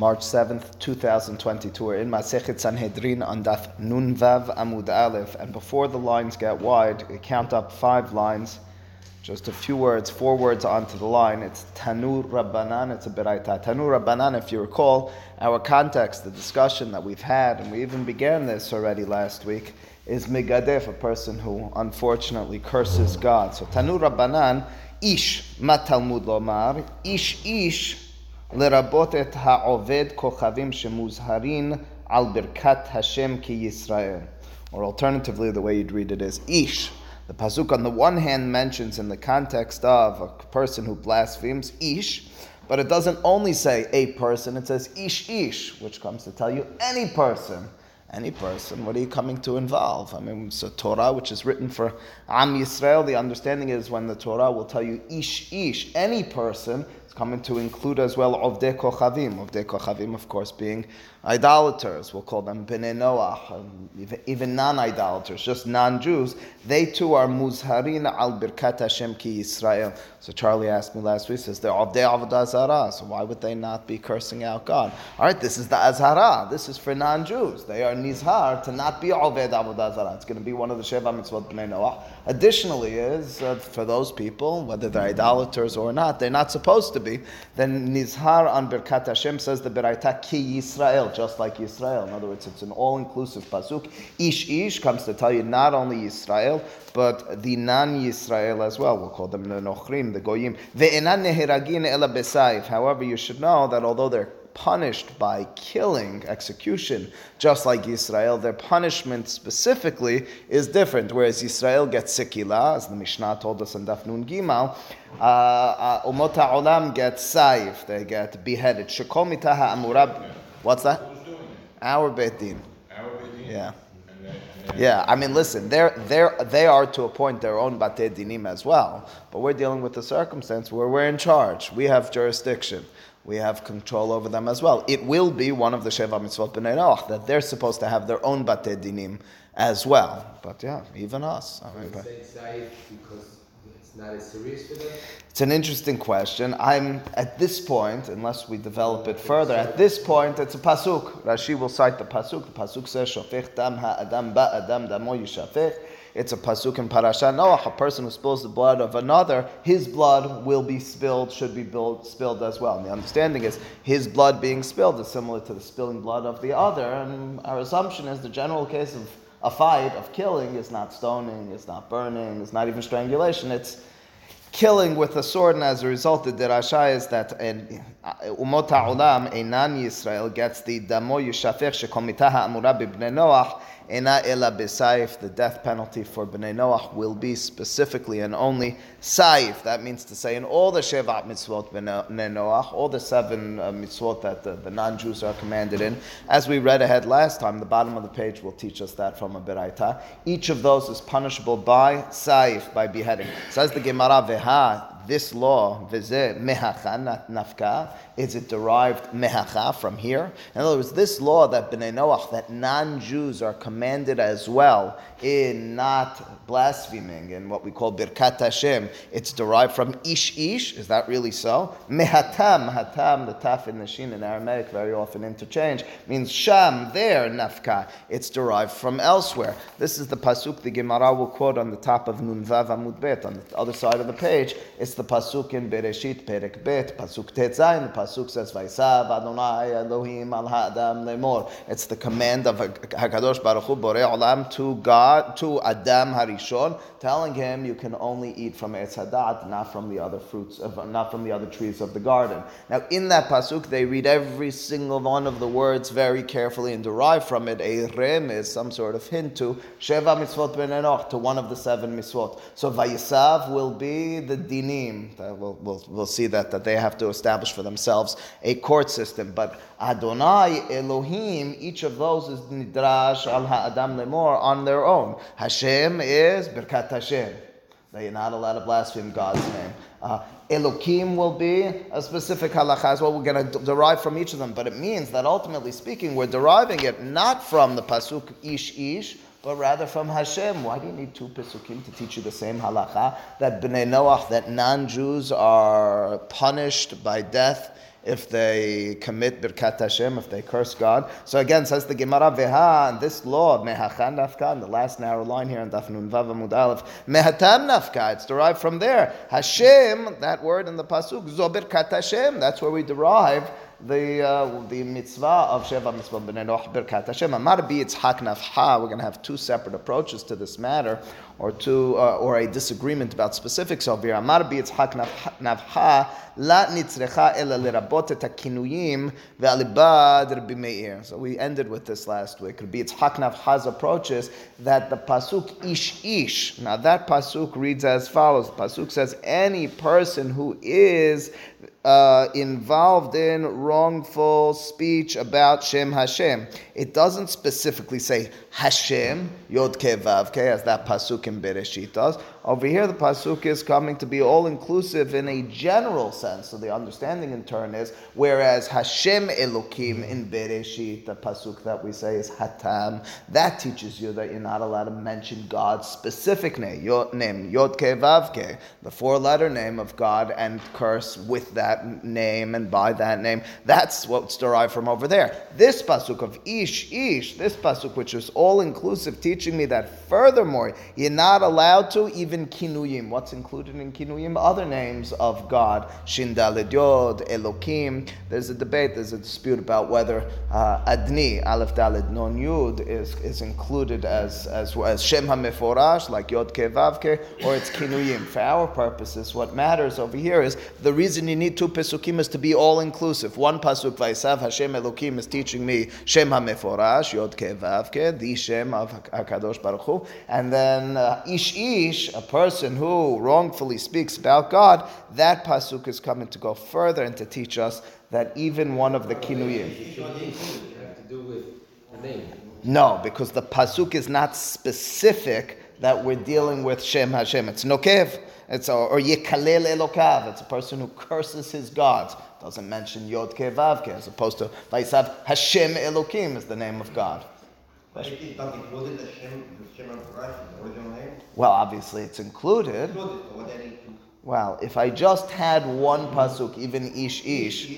March 7th, 2022. We're in Masechet Sanhedrin on Daf Nun Vav Amud Aleph. And before the lines get wide, we count up 5 lines, just a few words, 4 words onto the line. It's Tanur Rabbanan, it's a Beraitah. Tanur Rabbanan, if you recall, our context, the discussion that we've had, and we even began this already last week, is Megadef, a person who unfortunately curses God. So Tanur Rabbanan, Ish Matalmud Lomar, Ish Ish, לרבות את העובד כוכבים שמוזהרין על ברכת Hashem כי ישראל. Or alternatively, the way you'd read it is Ish. The pasuk on the one hand mentions in the context of a person who blasphemes, Ish, but it doesn't only say a person, it says Ish Ish, which comes to tell you any person. Any person, what are you coming to involve? I mean, it's a Torah which is written for Am Yisrael. The understanding is when the Torah will tell you Ish Ish, any person, it's coming to include as well Ovdei Kochavim. Ovdei Kochavim, of course, being idolaters. We'll call them Bnei Noach, even non-idolaters, just non-Jews. They too are Muzharin al birkat Hashem ki Yisrael. So Charlie asked me last week, says they're Ovdei Avod Azara, so why would they not be cursing out God? All right, this is the Azara. This is for non-Jews. They are Nizhar to not be Ovdei Avod Azara. It's going to be one of the Sheva Mitzvot Bnei Noach. Additionally is, for those people, whether they're idolaters or not, they're not supposed to be. Then Nizhar on birkat Hashem says the Beraitah ki Yisrael, just like Yisrael. In other words, it's an all-inclusive pasuk. Ish Ish comes to tell you not only Yisrael, but the non-Yisrael as well. We'll call them the Nochrim, the Goyim. Ve'enan neheragin ela besaif. However, you should know that although they're punished by killing, execution, just like Israel, their punishment specifically is different. Whereas Israel gets sikila, as the Mishnah told us in Daf Nun Gimal, umot ha'olam gets saif, they get beheaded. Shekol mitaha amurab. What's that? Who's doing it? Our Beit Din. Yeah. Yeah, I mean, listen, they are to a point their own batei dinim as well, but we're dealing with the circumstance where we're in charge. We have jurisdiction. We have control over them as well. It will be one of the Sheva Mitzvot Bnei Noach that they're supposed to have their own batei dinim as well. But yeah, even us. I mean, it's not as serious for them? It's an interesting question. I'm at this point, unless we develop it further, at this point it's a pasuk. Rashi will cite the pasuk. The pasuk says, Shofech dam ha'adam ba'adam damo yishafech. It's a pasuk in Parashat Noach. A person who spills the blood of another, his blood will be spilled, should be spilled as well. And the understanding is his blood being spilled is similar to the spilling blood of the other. And our assumption is the general case of a fight, of killing, is not stoning, it's not burning, it's not even strangulation. It's killing with a sword, and as a result, the Derashah is that Umot ha'olam, a non-Yisrael, gets the Damo Yishafech shekol mitaha amura b'Bnei Noach ena ela b'saif. The death penalty for Bnei Noach will be specifically and only saif. That means to say, in all the Sheva Mitzvot Bnei Noach, all the 7 mitzvot that the non-Jews are commanded in, as we read ahead last time, the bottom of the page will teach us that from a Beraitah. Each of those is punishable by saif, by beheading. Says the Gemara, Veha, this law, v'zeh mehacha, not nafka, is it derived mehacha from here? In other words, this law that Bnei Noach, that non-Jews are commanded as well in not blaspheming, in what we call birkat Hashem, it's derived from ish ish, is that really so? Mehatam, hatam, the taf and the shin in Aramaic very often interchange, means sham, there, nafka, it's derived from elsewhere. This is the pasuk the Gemara will quote on the top of Nun Vav Amud Bet, on the other side of the page. It's the pasuk in Bereshit, Perek Bet, pasuk Tetzayin. The pasuk says, "Vaysav Adonai Elohim al ha'adam lemor." It's the command of Hakadosh Baruch Hu Borei Olam to God, to Adam Harishon, telling him, "You can only eat from Eitz Hadat, not from the other fruits, not from the other trees of the garden." Now, in that pasuk, they read every single one of the words very carefully and derive from it a remez, some sort of hint to Sheva Mitzvot Bnei Noach, to one of the 7 mitzvot. So, Vaysav will be the dinim. We'll see that they have to establish for themselves a court system. But Adonai, Elohim, each of those is nidrash al ha'adam lemor on their own. Hashem is birkat Hashem. They are not allowed to blaspheme God's name. Elokim will be a specific halacha as well. We're going to derive from each of them. But it means that ultimately speaking, we're deriving it not from the pasuk ish ish, but rather from Hashem. Why do you need 2 pesukim to teach you the same halacha? That Bnei Noach, that non-Jews are punished by death if they commit birkat Hashem, if they curse God. So again, says the Gemara, Veha, and this law, mehacha nafka, and the last narrow line here in Daf Nun Vav Amud Aleph, mehatam nafka, it's derived from there. Hashem, that word in the pasuk, zo birkat Hashem, that's where we derive the mitzvah of Sheva Mitzvot Bnei Noach birkat Hashem. Amar b'yitzhak nafcha, we're going to have two separate approaches to this matter, or a disagreement about specifics over here. Amar b'yitzhak nafcha, la nitzrecha ela lerabot et hakinuyim ve'alibad Rabbi Meir. So we ended with this last week. Rabbi Yitzhak Nafcha's approach is that the pasuk ish ish. Now that pasuk reads as follows. The pasuk says, any person who is involved in wrongful speech about Shem Hashem. It doesn't specifically say Hashem, Yod Kevav, as that pasuk in Bereshit does. Over here, the pasuk is coming to be all-inclusive in a general sense. So the understanding in turn is, whereas Hashem Elokim in Bereshit, the pasuk that we say is Hatam, that teaches you that you're not allowed to mention God's specific name, Yod Kevavke, the four-letter name of God, and curse with that name and by that name. That's what's derived from over there. This pasuk of Ish Ish, this pasuk which is all-inclusive, teaching me that furthermore, you're not allowed to even kinuyim. What's included in kinuyim? Other names of God. Shin Daled Yod, Elokim. There's a debate, there's a dispute about whether Adni, Aleph Daled Non Yud, is included as Shem HaMeforash, like Yod Ke Vavke, or it's kinuyim. For our purposes, what matters over here is the reason you need two Pesukim is to be all-inclusive. One Pasuk, Vaisav Hashem Elokim, is teaching me Shem HaMeforash, Yod Ke Vavke, the Shem of Hakadosh Baruch Hu, and then Ish Ish, a person who wrongfully speaks about God, that pasuk is coming to go further and to teach us that even one of the kinuyim. No, because the pasuk is not specific that we're dealing with Shem Hashem. It's Nokev. It's or Yekalel Elokav. It's a person who curses his gods. Doesn't mention Yod Ke Vav Ke, as opposed to Vaisav Hashem Elokim is the name of God. Well, obviously it's included. Well, if I just had one pasuk, even Ish Ish,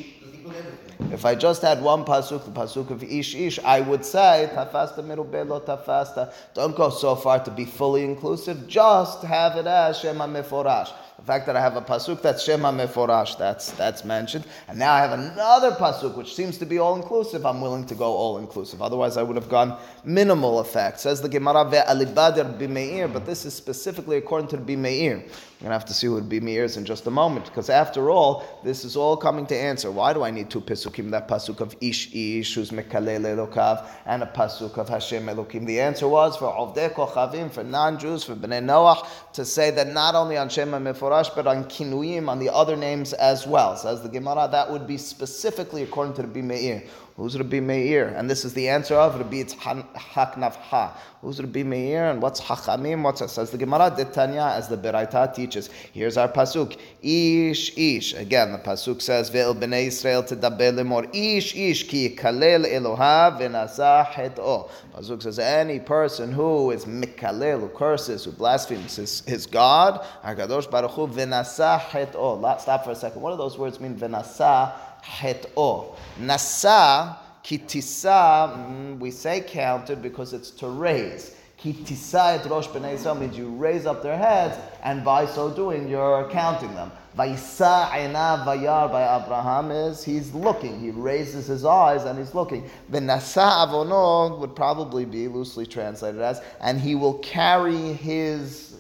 if I just had one pasuk, the pasuk of Ish Ish, I would say, Tafasta Merubeh Lo Tafasta. Don't go so far to be fully inclusive, just have it as Shem HaMeforash. The fact that I have a pasuk that's Shem HaMeforash, that's mentioned, and now I have another pasuk which seems to be all-inclusive, I'm willing to go all-inclusive. Otherwise, I would have gone minimal effect. Says the Gemara, ve'alibadir b'meir, but this is specifically according to b'meir. We're going to have to see who b'meir is in just a moment, because after all, this is all coming to answer. Why do I need two pasukim? That pasuk of Ish Ish, who's Mekalel Elokav, and a pasuk of Hashem Elokim. The answer was for Ovdei Kochavim, for non-Jews, for Bnei Noach, to say that not only on Shem HaMeforash, but on kinuyim, on the other names as well. Says the Gemara, that would be specifically according to Rabbi Meir. Who's Rabbi Meir? And this is the answer of Rabbi Yitzhak Nafcha. Who's Rabbi Meir and what's Hachamim? What's it? Says the Gemara, Detanya, as the Beraitah teaches. Here's our pasuk, Ish Ish. Again, the pasuk says, Ve'el Bnei Yisrael tedaber lemor Ish Ish ki yikalel Eloha v'nasa chet'o. Pasuk says, any person who is mikalel, who curses, who blasphemes his God, Hakadosh Baruch Hu v'nasa chet'o. Stop for a second. What do those words mean? V'nasa Chet'o. Nasa, kitisa, we say counted because it's to raise. Kitisa et rosh b'nei Yisrael means you raise up their heads, and by so doing, you're counting them. Vayisa einav vayar by Abraham is, he's looking. He raises his eyes and he's looking. V'nasa avono would probably be loosely translated as, and he will carry his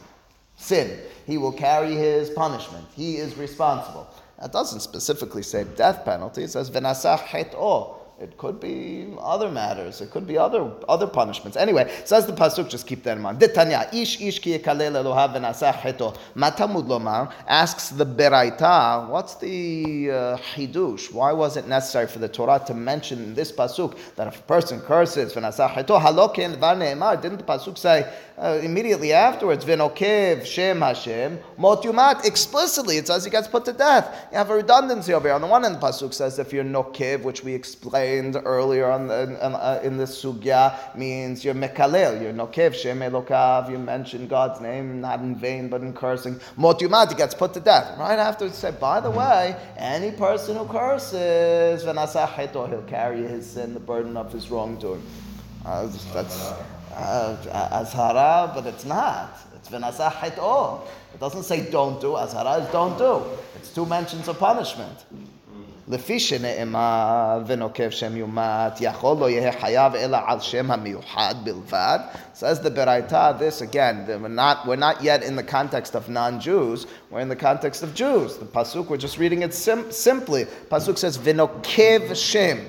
sin. He will carry his punishment. He is responsible. It doesn't specifically say death penalty. It says v'nasah chet'o. It could be other matters. It could be other punishments. Anyway, it says the pasuk. Just keep that in mind. Detanya ish ish ki yekalel Eloha v'nasah chet'o. Matamud lomar asks the Beraitah, what's the chidush? Why was it necessary for the Torah to mention in this pasuk that if a person curses v'nasah chet'o halokin v'neimar? Didn't the pasuk say immediately afterwards, Nokev, Shem Hashem, Motumat, explicitly it says he gets put to death. You have a redundancy over here. On the one hand, pasuk says if you're Nokev, which we explained earlier on in the sugya, means you're mekalel, you're Nokev, Shem Elokav, you mention God's name, not in vain, but in cursing. Motumat, he gets put to death. Right after it said, by the way, any person who curses, Venasacheto, he'll carry his sin, the burden of his wrongdoing. That's azhara, but it's not. It's v'nasachet o. It doesn't say don't do. Azhara is don't do. It's two mentions of punishment. לפי שנאמר ונוקב שם יומת יכול לא יהיה חייב אלא על שם המיוחד בלבד. Says the Beraitah, this again, we're not yet in the context of non-Jews, we're in the context of Jews. The pasuk, we're just reading it simply. Pasuk says ונוקב שם.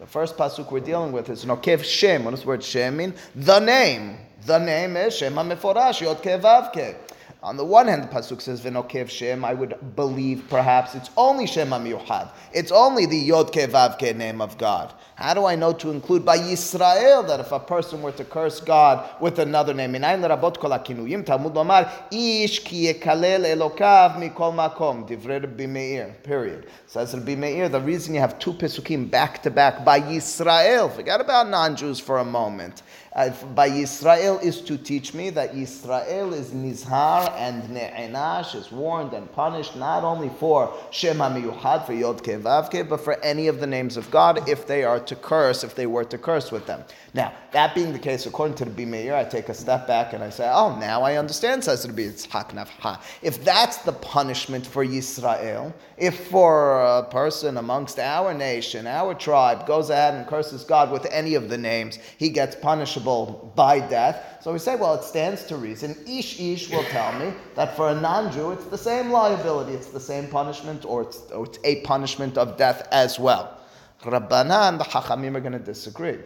The first pasuk we're dealing with is Nokev Shem. What does the word Shem mean? The name. The name is Shem HaMeforash, Yod Kevav Ke. On the one hand, the pasuk says V'nokev Shem. I would believe perhaps it's only Shem HaMyuhad. It's only the Yod Kevav Ke name of God. How do I know to include by Yisrael that if a person were to curse God with another name? Minayin l'rabot kol ha'kinuyim, Talmud lomar, ish ki yekalel elokav mikol makom, divrei Rabbi Meir, period. Says Rabbi Meir, the reason you have two pesukim back to back, by Yisrael, forget about non-Jews for a moment, by Yisrael is to teach me that Yisrael is Nizhar and Ne'enash, is warned and punished not only for Shem HaMiyuhad, for Yod Kevavke, but for any of the names of God if they are to curse, if they were to curse with them. Now, that being the case, according to Rabbi Meir, I take a step back and I say, oh, now I understand, says Rabbi Yitzchak Nafha. If that's the punishment for Yisrael, if for a person amongst our nation, our tribe, goes ahead and curses God with any of the names, he gets punishable by death. So we say, well, it stands to reason. Ish will tell me that for a non-Jew, it's the same liability, it's the same punishment, or it's a punishment of death as well. Rabbanan, the Chachamim are going to disagree.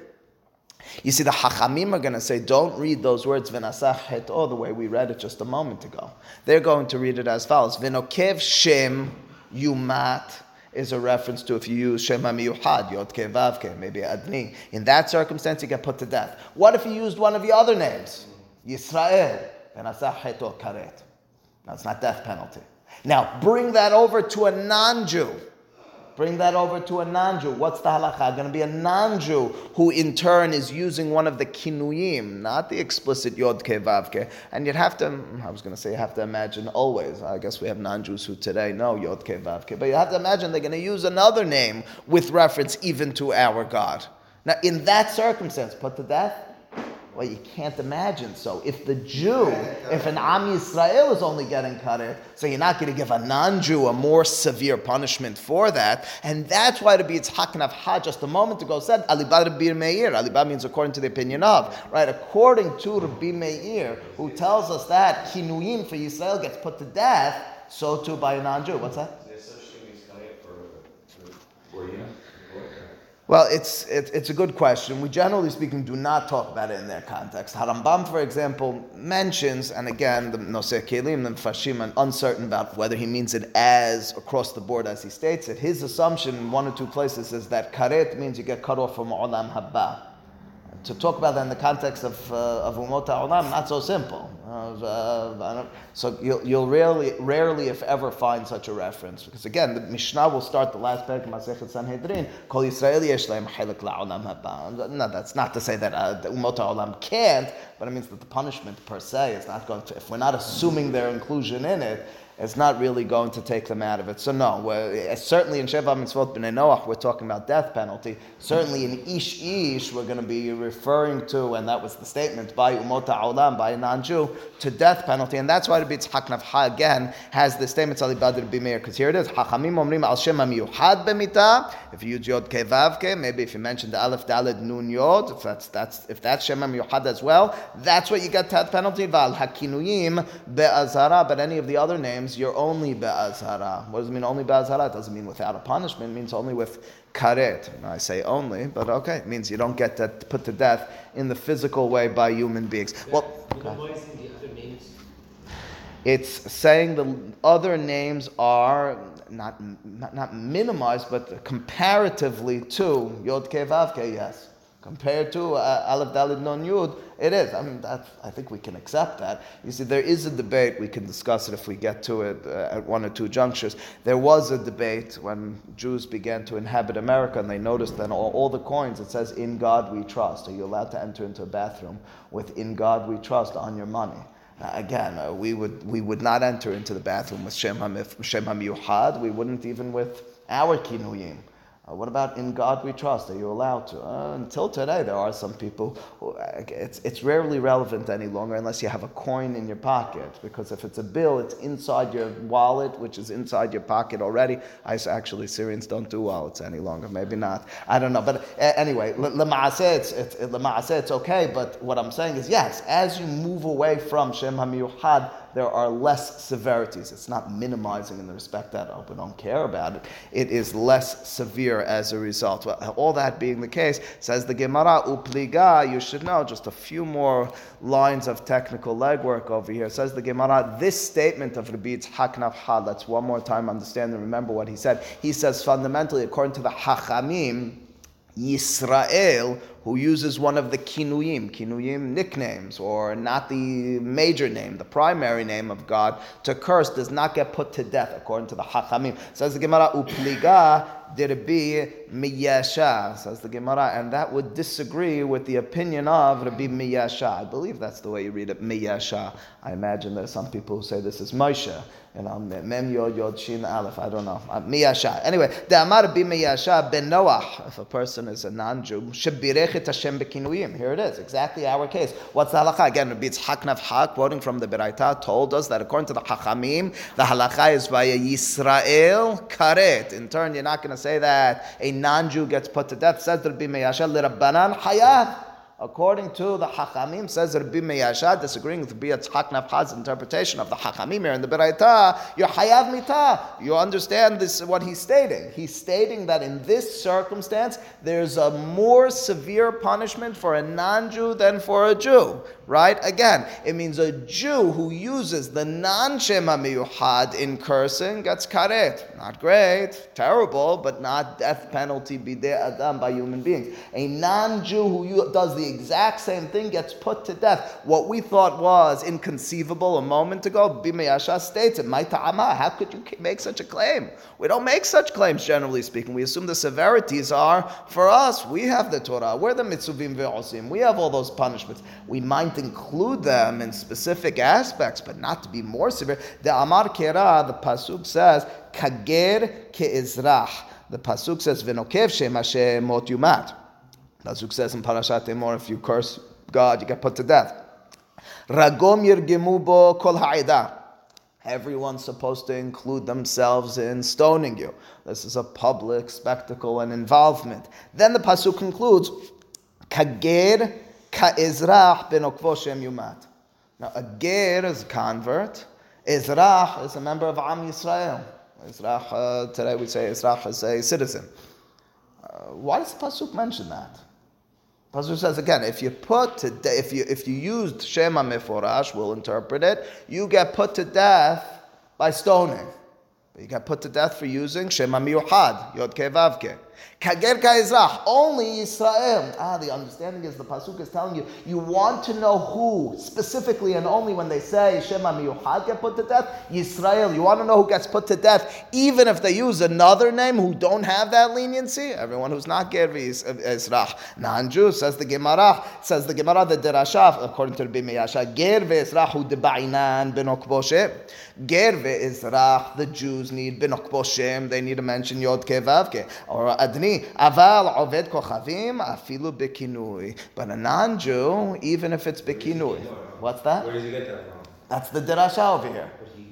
You see, the Chachamim are going to say, don't read those words, V'nasach oh, the way we read it just a moment ago. They're going to read it as follows. V'nokev Shem Yumat is a reference to if you use Shem HaMiyuhad, Yod Kevavke, maybe Adni. In that circumstance, you get put to death. What if you used one of the other names? Yisrael, V'nasach Karet. Now, it's not death penalty. Now, bring that over to a non-Jew. What's the halacha? Going to be a non-Jew who in turn is using one of the kinuyim, not the explicit Yod Ke Vav Ke. And you have to imagine always. I guess we have non-Jews who today know Yod Ke Vav Ke. But you have to imagine they're going to use another name with reference even to our God. Now, in that circumstance, put to death? Well, you can't imagine so. If the Jew, if an Am Yisrael is only getting karet, so you're not going to give a non-Jew a more severe punishment for that. And that's why Rabbi Yitzchak Nafha just a moment ago said, Alibad Rabbi Meir. Alibad means according to the opinion of, right? According to Rabbi Meir, who tells us that Kinuyim for Yisrael gets put to death, so too by a non-Jew. What's that? Well, it's a good question. We, generally speaking, do not talk about it in their context. Harambam, for example, mentions, and again, the Noseh Kelim, the Mefashim, are uncertain about whether he means it as across the board as he states it. His assumption in one or two places is that karet means you get cut off from olam haba. To talk about that in the context of umot ha'olam, not so simple. So you'll rarely, if ever, find such a reference. Because again, the Mishnah will start the last paragraph of Masechet Sanhedrin, Kol Yisrael yesh lahem chilek la'olam haba. No, that's not to say that umot ha'olam can't, but it means that the punishment per se is not going to, if we're not assuming their inclusion in it, it's not really going to take them out of it. So no, certainly in Sheva Mitzvot Bnei Noach, we're talking about death penalty. Certainly in Ish, we're going to be referring to, and that was the statement, by Umot Ha'olam, by a non-Jew, to death penalty. And that's why Rabbi Yitzchak Nafha, again, has the statement, because here it is, Hachamim Omrim Al Shem HaMiyuhad B'mitah, if you use Yod Kevavke, maybe if you mention the Aleph Daled Nun Yod, if that's Shem HaMiyuhad as well, that's what you get death penalty, Val HaKinuyim Be'azara, but any of the other names, you're only be'azhara. What does it mean only be'azhara? It doesn't mean without a punishment. It means only with karet. And I say only, but okay. It means you don't get that put to death in the physical way by human beings. Yeah. Well, okay. It's saying the other names are not minimized, but comparatively to Yod Kevavke, yes. Compared to Aleph Dalid Non Yud, it is. I mean, I think we can accept that. You see, there is a debate. We can discuss it if we get to it at one or two junctures. There was a debate when Jews began to inhabit America, and they noticed that all the coins, it says, "In God we trust." Are you allowed to enter into a bathroom with "In God we trust" on your money? Again, we would not enter into the bathroom with Shem HaMiuchad. We wouldn't even with our kinuyim. What about "In God we trust"? Are you allowed to? Until today, there are some people who, it's rarely relevant any longer unless you have a coin in your pocket, because if it's a bill, it's inside your wallet, which is inside your pocket already. Actually, Syrians don't do wallets any longer. Maybe not. I don't know. But anyway, it's okay. But what I'm saying is, yes, as you move away from Shem HaMiuchad, there are less severities. It's not minimizing in the respect that, oh, we don't care about it. It is less severe as a result. Well, all that being the case, says the Gemara, Upliga, you should know, just a few more lines of technical legwork over here. Says the Gemara, this statement of Rabbi Yitzchak Nafha, let's one more time understand and remember what he said. He says, fundamentally, according to the Hachamim, Yisrael, who uses one of the kinuyim, nicknames, or not the major name, the primary name of God, to curse, does not get put to death, according to the Hachamim. Says the Gemara, Upliga dirbi miyasha, says the Gemara, and that would disagree with the opinion of Rabbi Miyasha. I believe that's the way you read it, Miyasha. I imagine there are some people who say this is Moshe, Mem Yod Shin Aleph, I don't know, Miyasha. Anyway, Da'amar Rabbi Miyasha ben Noach, if a person is a non-Jew, Shabirech Hashem bekinuyim. Here it is, exactly our case. What's the halacha? Again, Rabbi Yitzchak Nafha, quoting from the Beraitah, told us that according to the Hachamim, the halacha is by a Yisrael karet. In turn, you're not going to say that a non-Jew gets put to death. Says Rabbi Meyasha, L'Rabbanan hayat. According to the Hachamim, says Rabbi Meyasha, disagreeing with Rabbi Yitzchak Nafha's interpretation of the Hachamim here in the Beraitah, you're hayav mitah. You understand this? What he's stating? He's stating that in this circumstance, there's a more severe punishment for a non-Jew than for a Jew. Right? Again, it means a Jew who uses the non-Shem HaMiuchad in cursing gets karet. Not great, terrible, but not death penalty bidei adam, by human beings. A non-Jew who does the exact same thing gets put to death. What we thought was inconceivable a moment ago, Bimeyasha states it. My ta'ama, how could you make such a claim? We don't make such claims, generally speaking. We assume the severities are for us. We have the Torah. We're the mitzuvim ve'osim. We have all those punishments. We mind include them in specific aspects, but not to be more severe. The Amar Kera, the pasuk says, "Kager keizrach." The pasuk says, "V'nokev shem Hashem mot yumat." The pasuk says in Parashat Noach, if you curse God, you get put to death. Ragom yirgemu bo kol ha'ida. Everyone's supposed to include themselves in stoning you. This is a public spectacle and involvement. Then the pasuk concludes, "Kager." Now, a ger is a convert. Ezrach is a member of Am Yisrael. Ezrach, today we say Ezrach is a citizen. Why does pasuk mention that? Pasuk says again, if you used Shema Meforash, we'll interpret it. You get put to death by stoning. You got put to death for using Shema Miuchad, Yod Kevav Ke. Kager Ka Ezrach, only Yisrael. The understanding is the pasuk is telling you, you want to know who, specifically and only when they say Shema Miuchad get put to death, Yisrael. You want to know who gets put to death, even if they use another name who don't have that leniency? Everyone who's not Ger Ezrach. Non-Jew, says the Gemara, the Derashah, according to Rabbi Meyasha, Ger ve'Ezrach hu deba'inan benokboshe. Ger ve'Ezrach, the Jews need binokboshem, they need to mention Yod Kevavke or Adni. Aval Ovdei Kochavim afilu bekinui. But a non-Jew, even if it's bekinui, what's that? Where does he get that from? That's the Derashah over here.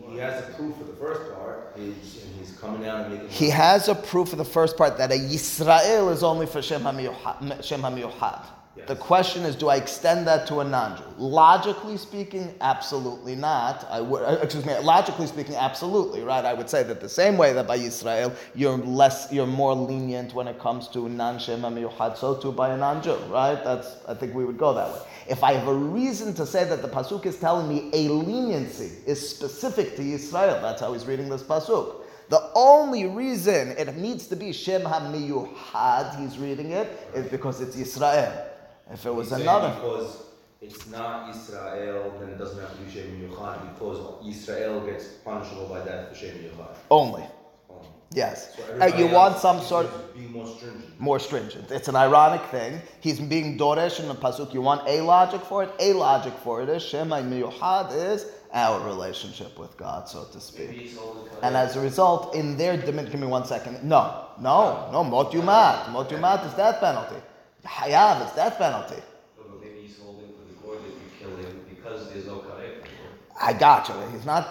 He has a proof for the first part. He's coming down and making. He has a proof for the first part that a Yisrael is only for Shem HaMiuchad. Yes. The question is, do I extend that to a non-Jew? Logically speaking, absolutely not. Logically speaking, absolutely, right? I would say that the same way that by Yisrael, you're more lenient when it comes to non-Shem HaMiuchad, so too by a non-Jew, right? I think we would go that way. If I have a reason to say that the pasuk is telling me a leniency is specific to Yisrael, that's how he's reading this pasuk. The only reason it needs to be Shem HaMiuchad, he's reading it, is because it's Yisrael. If it was another, because it's not Yisrael, then it doesn't have to be Shem Yuchan, because Yisrael gets punishable by death for Shem Yuchan. Only. Yes. So you want some sort of being more stringent. It's an ironic thing. He's being doresh in the pasuk. You want a logic for it? A logic for it is Shem Yuchan is our relationship with God, so to speak. And as a result, in their give me 1 second. No. Motumat is death penalty. Hayav is death penalty. But maybe he's holding for the goy that you kill him because there's no karek. I got you. He's not.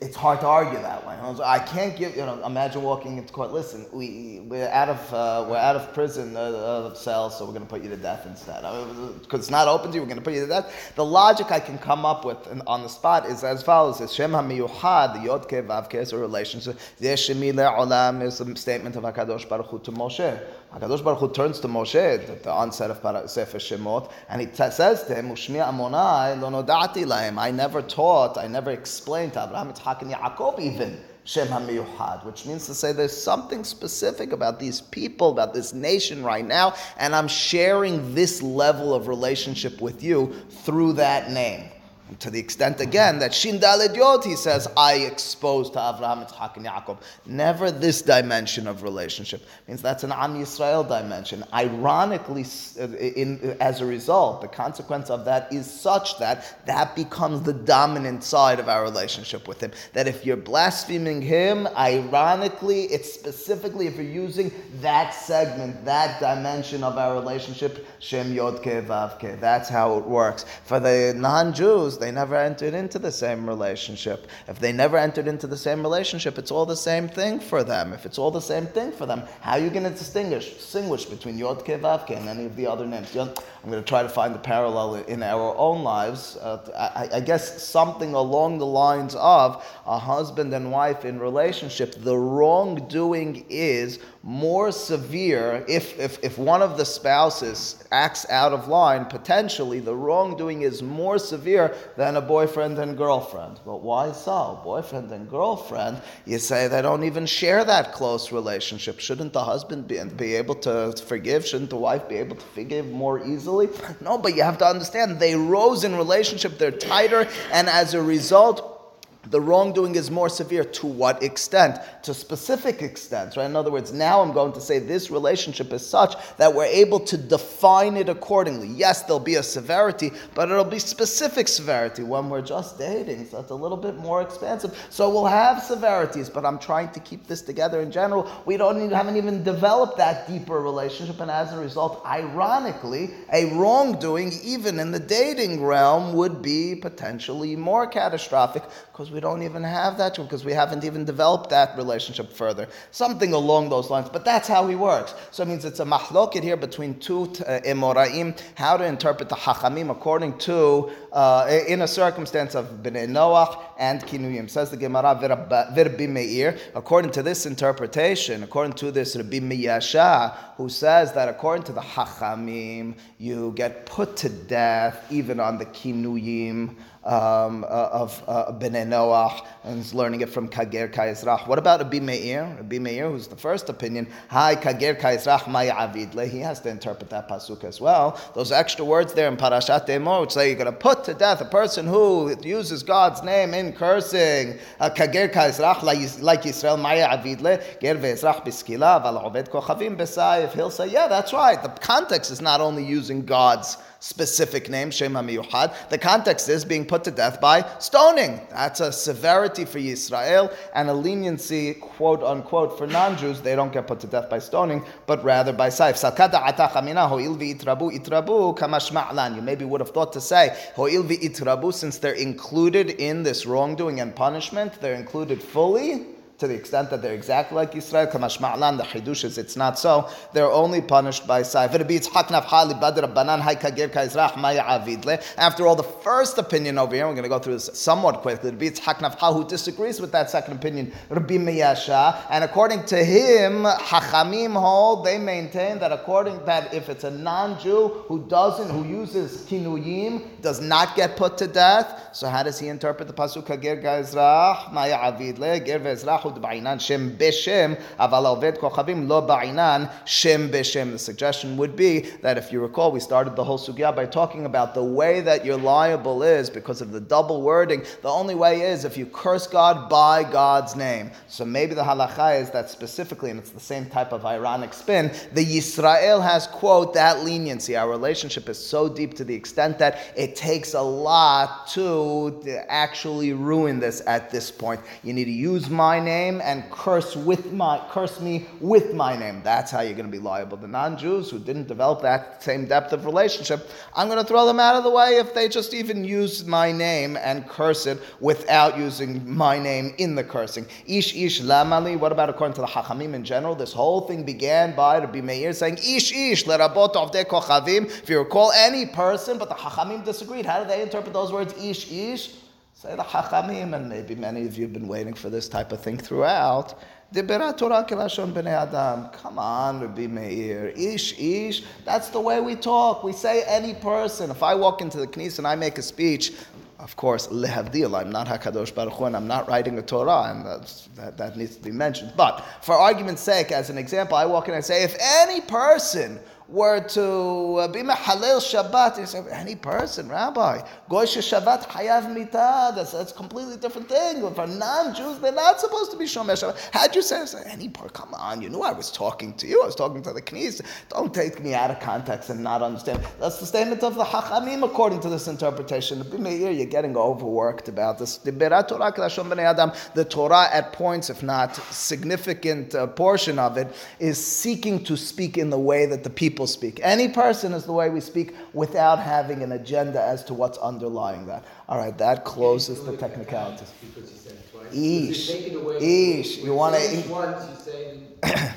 It's hard to argue that way. I can't give. Imagine walking into court. Listen, we're out of prison cells, so we're going to put you to death instead. Because it's not open to you, we're going to put you to death. The logic I can come up with on the spot is as follows: Shem Hamiyuchad, the Yod Kevav is a relationship. Shemi le'olam is a statement of Hakadosh Baruch Hu to Moshe. Hakadosh Baruch Hu turns to Moshe at the onset of Sefer Shemot, and he says to him, "Ushmi Amonai lo nodati lahem." I never taught. I never explained to Abraham. Even Shem HaMiyuchad, which means to say there's something specific about these people, about this nation right now, and I'm sharing this level of relationship with you through that name. And to the extent, again, that Shin Daled Yod, he says, I exposed to Avraham, Yitzchak, and Yaakov. Never this dimension of relationship. It means that's an Am Yisrael dimension. Ironically, as a result, the consequence of that is such that that becomes the dominant side of our relationship with him. That if you're blaspheming him, ironically, it's specifically if you're using that segment, that dimension of our relationship, Shem Yod Ke Vav Ke. That's how it works. For the non-Jews, they never entered into the same relationship. If they never entered into the same relationship, it's all the same thing for them. If it's all the same thing for them, how are you going to distinguish between Yod Ke Vav Ke and any of the other names? I'm going to try to find the parallel in our own lives. I guess something along the lines of a husband and wife in relationship, the wrongdoing is more severe if one of the spouses acts out of line. Potentially, the wrongdoing is more severe than a boyfriend and girlfriend. But why so? Boyfriend and girlfriend, you say they don't even share that close relationship. Shouldn't the husband be able to forgive? Shouldn't the wife be able to forgive more easily? No, but you have to understand, they rose in relationship, they're tighter, and as a result, the wrongdoing is more severe. To what extent? To specific extents, right? In other words, now I'm going to say this relationship is such that we're able to define it accordingly. Yes, there'll be a severity, but it'll be specific severity. When we're just dating, so that's a little bit more expansive. So we'll have severities, but I'm trying to keep this together in general. We haven't even developed that deeper relationship, and as a result, ironically, a wrongdoing, even in the dating realm, would be potentially more catastrophic, because we don't even have that, because we haven't even developed that relationship further. Something along those lines, but that's how he works. So it means it's a mahloket here between two emoraim, how to interpret the hachamim according to, in a circumstance of Bnei Noach and kinuyim. Says the Gemara, Virbi Meir, according to this interpretation, according to this Rabbi Miyasha, who says that according to the hachamim, you get put to death even on the kinuyim, of Bnei Noach, and is learning it from Kager Kaizrach. What about Rabbi Meir? Rabbi Meir, who's the first opinion, Hi Kager Kaizrach May Avidle. He has to interpret that pasuk as well. Those extra words there in Parashat Noach, which say you're going to put to death a person who uses God's name in cursing. Kager Kaizrach like Yisrael May Avidle Ger veEzrach Biskila Val Ovdei Kochavim Besaif. He'll say, yeah, that's right. The context is not only using God's specific name, Shem HaMiyuchad. The context is being put to death by stoning. That's a severity for Yisrael and a leniency, quote unquote, for non-Jews. They don't get put to death by stoning, but rather by saif. You maybe would have thought to say, since they're included in this wrongdoing and punishment, they're included fully, to the extent that they're exactly like Yisrael, the Chidush is it's not so. They're only punished by saif. After all, the first opinion over here, we're going to go through this somewhat quickly, who disagrees with that second opinion, Rabbi Miyasha, and according to him, Hachamim hold, they maintain that if it's a non-Jew who uses kinuyim, does not get put to death. So how does he interpret the pasuk? Avod Ba'inan Shem Beshem, Aval Ovdei Kochavim Lo Ba'inan Shem Beshem. The suggestion would be that, if you recall, we started the whole sugya by talking about the way that you're liable is, because of the double wording, the only way is if you curse God by God's name. So maybe the halacha is that specifically, and it's the same type of ironic spin, the Yisrael has, quote, that leniency. Our relationship is so deep to the extent that it takes a lot to actually ruin this at this point. You need to use my name and curse me with my name. That's how you're going to be liable. The non-Jews who didn't develop that same depth of relationship, I'm going to throw them out of the way if they just even use my name and curse it without using my name in the cursing. Ish ish lamali. What about according to the Hachamim in general? This whole thing began by Rabbi Meir saying ish ish lerabot Ovdei Kochavim. If you recall, any person, but the Hachamim disagreed. How do they interpret those words? Ish ish. Say the Hachamim, and maybe many of you have been waiting for this type of thing throughout. Come on, Rabbi Meir. Ish, ish. That's the way we talk. We say any person. If I walk into the Knesset and I make a speech, of course, lehavdil, I'm not Hakadosh Baruch Hu, and I'm not writing a Torah, and that needs to be mentioned. But for argument's sake, as an example, I walk in and say, if any person were to be mehalel Shabbat, you say, any person, Rabbi, goyish Shabbat hayav mitah, that's a completely different thing. For non-Jews, they're not supposed to be shomer Shabbat. How'd you say, any part? Come on, you knew I was talking to you, I was talking to the Knesset. Don't take me out of context and not understand. That's the statement of the Hachamim according to this interpretation. You're getting overworked about this. The Torah at points, if not significant portion of it, is seeking to speak in the way that the people speak. Any person is the way we speak without having an agenda as to what's underlying that. All right, that closes the technicalities. Ish. Ish. You want to...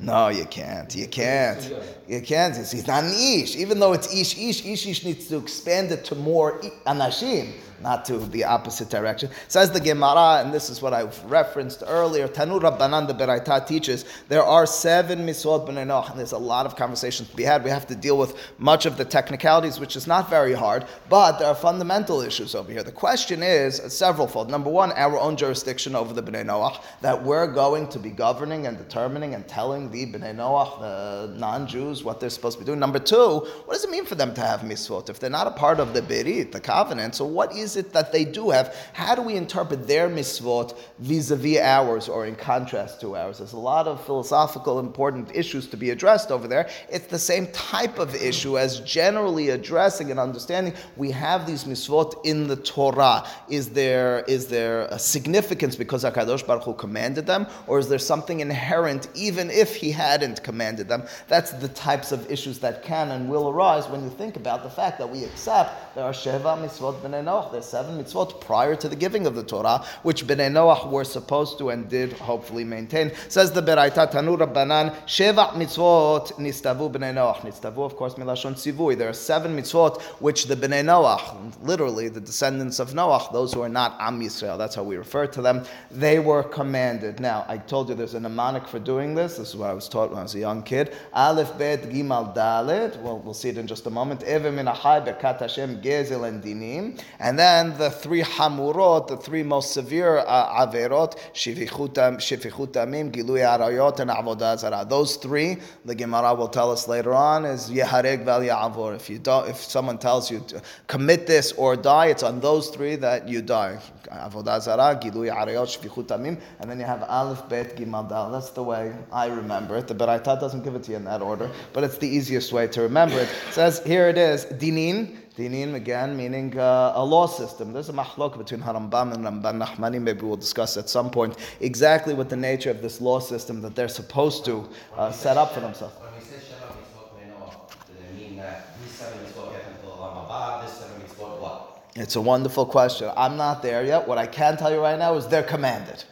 No, you can't. You can't. It's not an ish. Even though it's ish, ish, ish, ish needs to expand it to more anashim, not to the opposite direction. Says the Gemara, and this is what I've referenced earlier, Tanur Rabbanan, the Beraitah teaches, there are 7 Mitzvot Bnei Noach, and there's a lot of conversations to be had. We have to deal with much of the technicalities, which is not very hard, but there are fundamental issues over here. The question is severalfold. Number one, our own jurisdiction over the Bnei Noach, that we're going to be governing and determining and telling the Bnei Noach, the non-Jews, what they're supposed to be doing. Number two, what does it mean for them to have Mitzvot? If they're not a part of the Berit, the covenant, so what is it that they do have? How do we interpret their mitzvot vis-a-vis ours, or in contrast to ours? There's a lot of philosophical important issues to be addressed over there. It's the same type of issue as generally addressing and understanding we have these mitzvot in the Torah. Is there a significance because HaKadosh Baruch Hu commanded them, or is there something inherent even if he hadn't commanded them? That's the types of issues that can and will arise when you think about the fact that we accept there are Sheva Mitzvot Bnei Noach, there's 7 mitzvot prior to the giving of the Torah, which Bnei Noach were supposed to and did hopefully maintain. Says the Beraitah, Tanur Rabbanan, Sheva mitzvot nistavu Bnei Noach. Nistavu, of course, milashon tzivui. There are 7 mitzvot which the Bnei Noach, literally the descendants of Noach, those who are not Am Yisrael, that's how we refer to them, they were commanded. Now, I told you there's a mnemonic for doing this. This is what I was taught when I was a young kid. Aleph, bet, gimal, dalet. Well, we'll see it in just a moment. Eve minachai, birkat Hashem, gezel, and dinim. And then the 3 hamurot, the 3 most severe averot, shivichut amim, gilui arayot, and avod azara. Those 3, the Gemara will tell us later on, is yehareg vel ya'avor. If someone tells you to commit this or die, it's on those 3 that you die. Avod azara, gilui arayot, shivichut amim, and then you have aleph, bet, gimel, dal. That's the way I remember it. The Beraitah doesn't give it to you in that order, but it's the easiest way to remember it. It says here it is, dinin. Dinim, again, meaning a law system. There's a mahlok between Harambam and Ramban Nachmani. Maybe we'll discuss at some point exactly what the nature of this law system that they're supposed to set up for themselves. When we say Sheva Mitzvot Bnei Noach, does it mean that these 7 mitzvot get until Olam Haba, this 7 mitzvot what? It's a wonderful question. I'm not there yet. What I can tell you right now is they're commanded.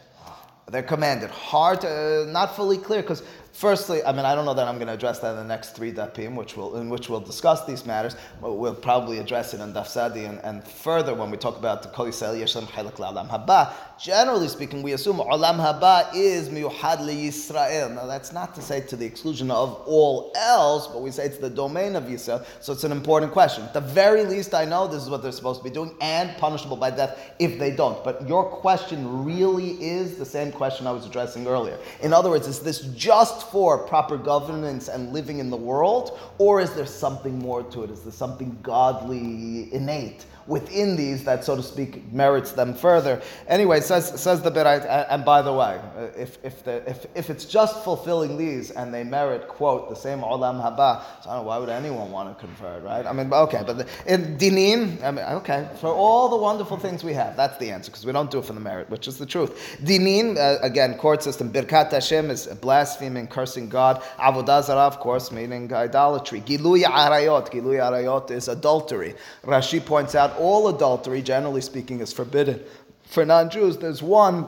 Hard, not fully clear, because Firstly, I mean, I don't know that I'm going to address that in the next three dapim, in which we'll discuss these matters. We'll probably address it in Daf Sadi and further when we talk about the Kol Yisrael Yeshem Chelak La'Olam Haba. Generally speaking, we assume Olam Haba is Miyuhad LeYisrael. Now, that's not to say to the exclusion of all else, but we say it's the domain of Yisrael, so it's an important question. At the very least, I know this is what they're supposed to be doing and punishable by death if they don't. But your question really is the same question I was addressing earlier. In other words, is this just for proper governance and living in the world, or is there something more to it? Is there something godly innate within these that, so to speak, merits them further? Anyway, says the Beraitah, and by the way, if it's just fulfilling these and they merit, quote, the same Olam Haba, so I don't know, why would anyone want to convert, right? I mean, okay, but in dinim, I mean, okay, for all the wonderful things we have, that's the answer, because we don't do it for the merit, which is the truth. Dinim, again, court system, birkat Hashem is blaspheming, cursing God. Avod Azara, of course, meaning idolatry. Gilui arayot is adultery. Rashi points out all adultery, generally speaking, is forbidden. For non-Jews, there's one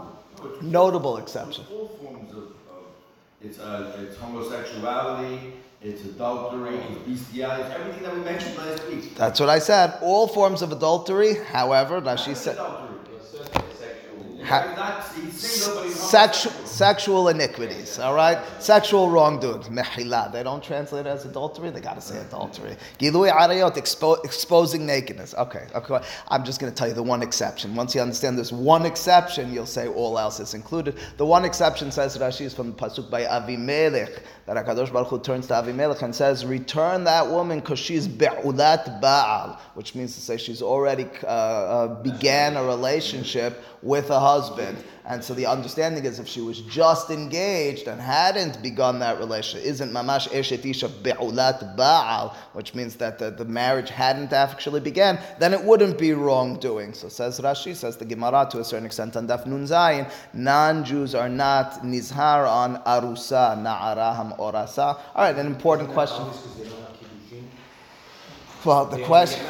notable exception. All forms of it's homosexuality, it's adultery, it's bestiality, it's everything that we mentioned last week. That's what I said. All forms of adultery, however, Rashi said... Sexual iniquities, all right? Sexual wrongdoing, mehila. They don't translate it as adultery. They got to say adultery. Gilui arayot, exposing nakedness. Okay. I'm just going to tell you the one exception. Once you understand this one exception, you'll say all else is included. The one exception, says Rashi, is from the pasuk by Avimelech, that Hakadosh Baruch Hu turns to Avimelech and says, "Return that woman because she's be'ulat Baal," which means to say she's already began a relationship with a husband. And so the understanding is if she was just engaged and hadn't begun that relationship, isn't mamash eshet isha be'ulat Baal, which means that the marriage hadn't actually began, then it wouldn't be wrongdoing. So says Rashi, says the Gemara to a certain extent, on Daf Nun Zayin, non-Jews are not Nizhar on Arusa, Na'araham Orasa. All right, an important question. Well, the question...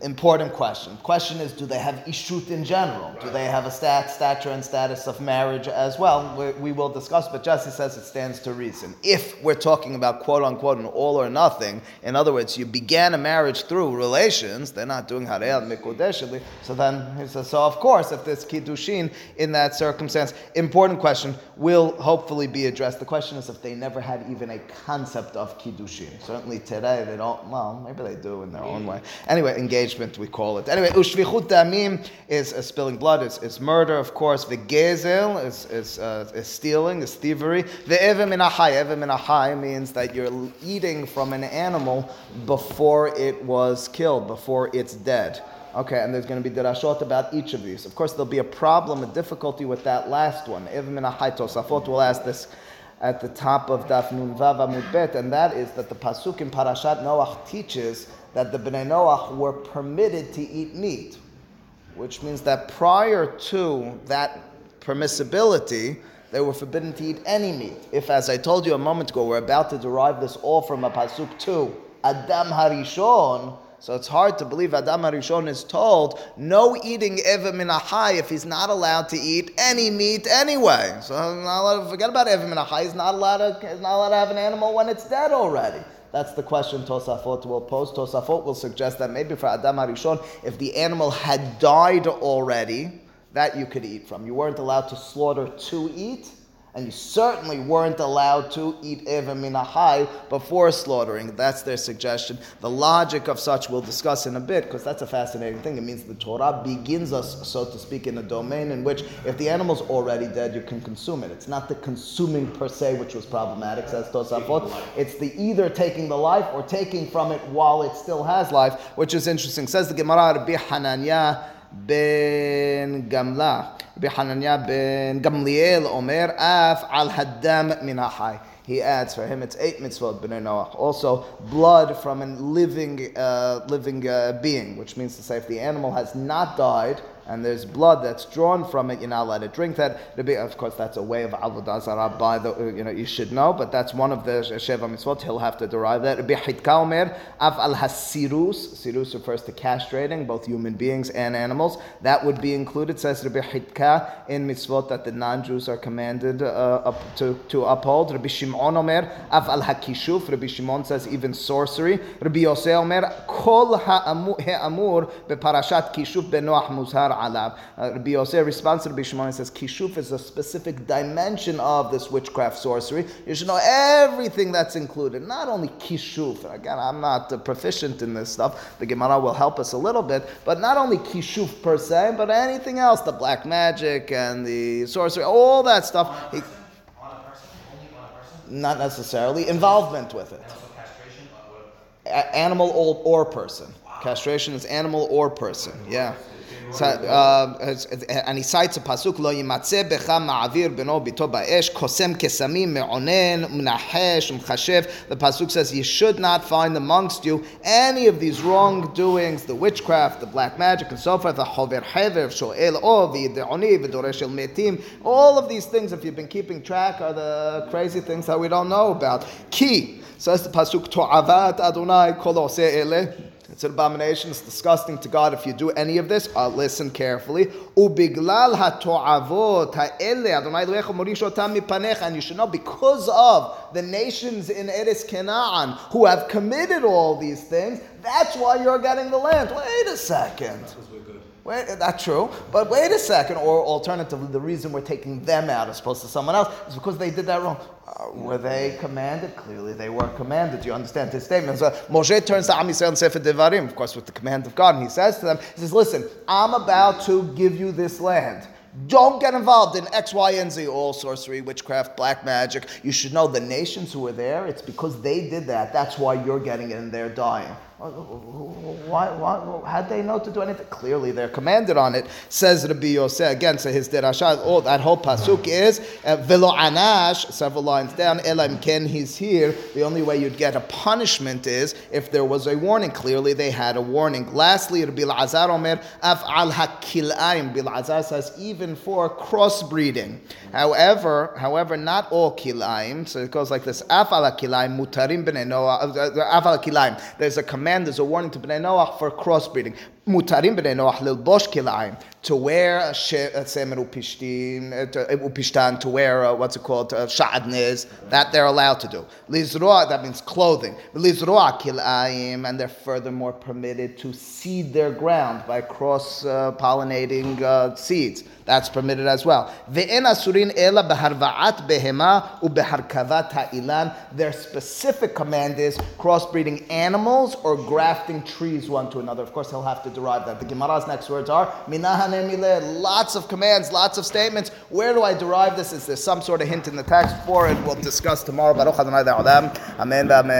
Important question. Question is, do they have ishut in general? Do they have a stature and status of marriage as well? We will discuss, but Jesse says it stands to reason. If we're talking about quote-unquote an all or nothing, in other words, you began a marriage through relations, they're not doing harei mikudeshli, so then he says, so of course, if there's kiddushin in that circumstance, important question will hopefully be addressed. The question is if they never had even a concept of kiddushin. Certainly today they don't, well, maybe they do in their own way. Anyway, engage we call it. Anyway, ushvichut damim is spilling blood, is murder, of course. Vegezel is stealing, is thievery. Evem minahai means that you're eating from an animal before it was killed, before it's dead. Okay, and there's going to be derashot about each of these. Of course, there'll be a problem, a difficulty with that last one. Evem minahai, Tosafot will ask this at the top of Daf Nun Vav Amud Bet, and that is that the pasuk in Parashat Noach teaches that the Bnei Noach were permitted to eat meat, which means that prior to that permissibility, they were forbidden to eat any meat. If, as I told you a moment ago, we're about to derive this all from a pasuk to Adam Harishon, so it's hard to believe Adam Harishon is told, no eating Evim Minahai if he's not allowed to eat any meat anyway. So forget about Evim Minahai, he's not allowed to have an animal when it's dead already. That's the question Tosafot will pose. Tosafot will suggest that maybe for Adam Harishon, if the animal had died already, that you could eat from. You weren't allowed to slaughter to eat, and you certainly weren't allowed to eat even minahai before slaughtering. That's their suggestion. The logic of such we'll discuss in a bit, because that's a fascinating thing. It means the Torah begins us, so to speak, in a domain in which if the animal's already dead, you can consume it. It's not the consuming per se, which was problematic, says Tosafot. It's the either taking the life or taking from it while it still has life, which is interesting. Says the Gemara, Rabbi Hananya ben Gamla. B'Hananya ben Gamliel Omer Af al Haddam min Hahai. He adds for him it's 8 mitzvot Bnei Noach. Also, blood from a living being, which means to say if the animal has not died and there's blood that's drawn from it, you're not allowed to drink that. Of course, that's a way of Avod Azara by the, you should know, but that's one of the Sheva Mitzvot, he'll have to derive that. Rabbi Hitka Omer, Av al Hasirus, Sirus refers to castrating, both human beings and animals. That would be included, says Rabbi Hitka, in Mitzvot that the non-Jews are commanded to uphold. Rabbi Shimon Omer, Av al Hakishuf, Rabbi Shimon says even sorcery. Rabbi Yosei Omer, Kol ha'amur beparashat Kishuf benoach muzhar alav. Rabbi Yosei responds to Rabbi Shimon and says, Kishuf is a specific dimension of this witchcraft sorcery. You should know everything that's included, not only Kishuf. Again, I'm not proficient in this stuff. The Gemara will help us a little bit, but not only Kishuf per se, but anything else, the black magic and the sorcery, all that stuff. On a person? Not necessarily. Involvement with it. Animal or person. Wow. Castration is animal or person. Yeah. So, and he cites a pasuk, Lo yimatzeh becha ma'avir beno bito ba'esh, kosem kesamim me'onen, m'nachesh, m'chashev. The pasuk says, you should not find amongst you any of these wrongdoings, the witchcraft, the black magic, and so forth, the hover hever, sho'el o, v'yide'oni, v'doresh el metim. All of these things, if you've been keeping track, are the crazy things that we don't know about. Ki, says the pasuk, to'avat adonai kol oseh eleh. It's an abomination. It's disgusting to God if you do any of this. Listen carefully. Ubiglal hato'avot ha'ele Adonai Elohecha morish otam mipanecha. And you should know, because of the nations in Eretz Canaan who have committed all these things, that's why you're getting the land. Wait a second. That's true, but wait a second. Or alternatively, the reason we're taking them out as opposed to someone else is because they did that wrong. Were they commanded? Clearly, they were commanded. You understand his statement. So Moshe turns to Am Yisrael and Sefer Devarim, of course, with the command of God, and he says to them, he says, listen, I'm about to give you this land. Don't get involved in X, Y, and Z, all sorcery, witchcraft, black magic. You should know the nations who were there, it's because they did that. That's why you're getting it and they're dying. Why, how'd they know to do anything? Clearly they're commanded on it, says Rabbi Yosei. Again, so his Derashah, all that whole pasuk is, Velo Anash, several lines down, Elam Ken, he's here. The only way you'd get a punishment is if there was a warning. Clearly they had a warning. Lastly, Rabbi Azar Omer, Af al Hakilaim. Rabbi Azar says, even for crossbreeding. However, not all Kilaim. So it goes like this, Af al Hakilaim, Mutarim Bnei Noach, Af al Hakilaim. There's a command. There's a warning to Bnei Noach for crossbreeding. Mutarim Bnei Noach lilbosh kilaim, to wear a semer upishtan, to wear sha'adnez, that they're allowed to do. Lizroa, that means clothing. Lizroa kilaim, and they're furthermore permitted to seed their ground by cross-pollinating seeds. That's permitted as well. Ve'en asurin ela beharva'at behema ubeharkavat ha'ilan. Their specific command is crossbreeding animals or grafting trees one to another. Of course, he'll have to derive that. The Gemara's next words are minahane mileh. Lots of commands, lots of statements. Where do I derive this? Is there some sort of hint in the text for it? We'll discuss tomorrow. Baruch Adonai Olam. Amen. Amen.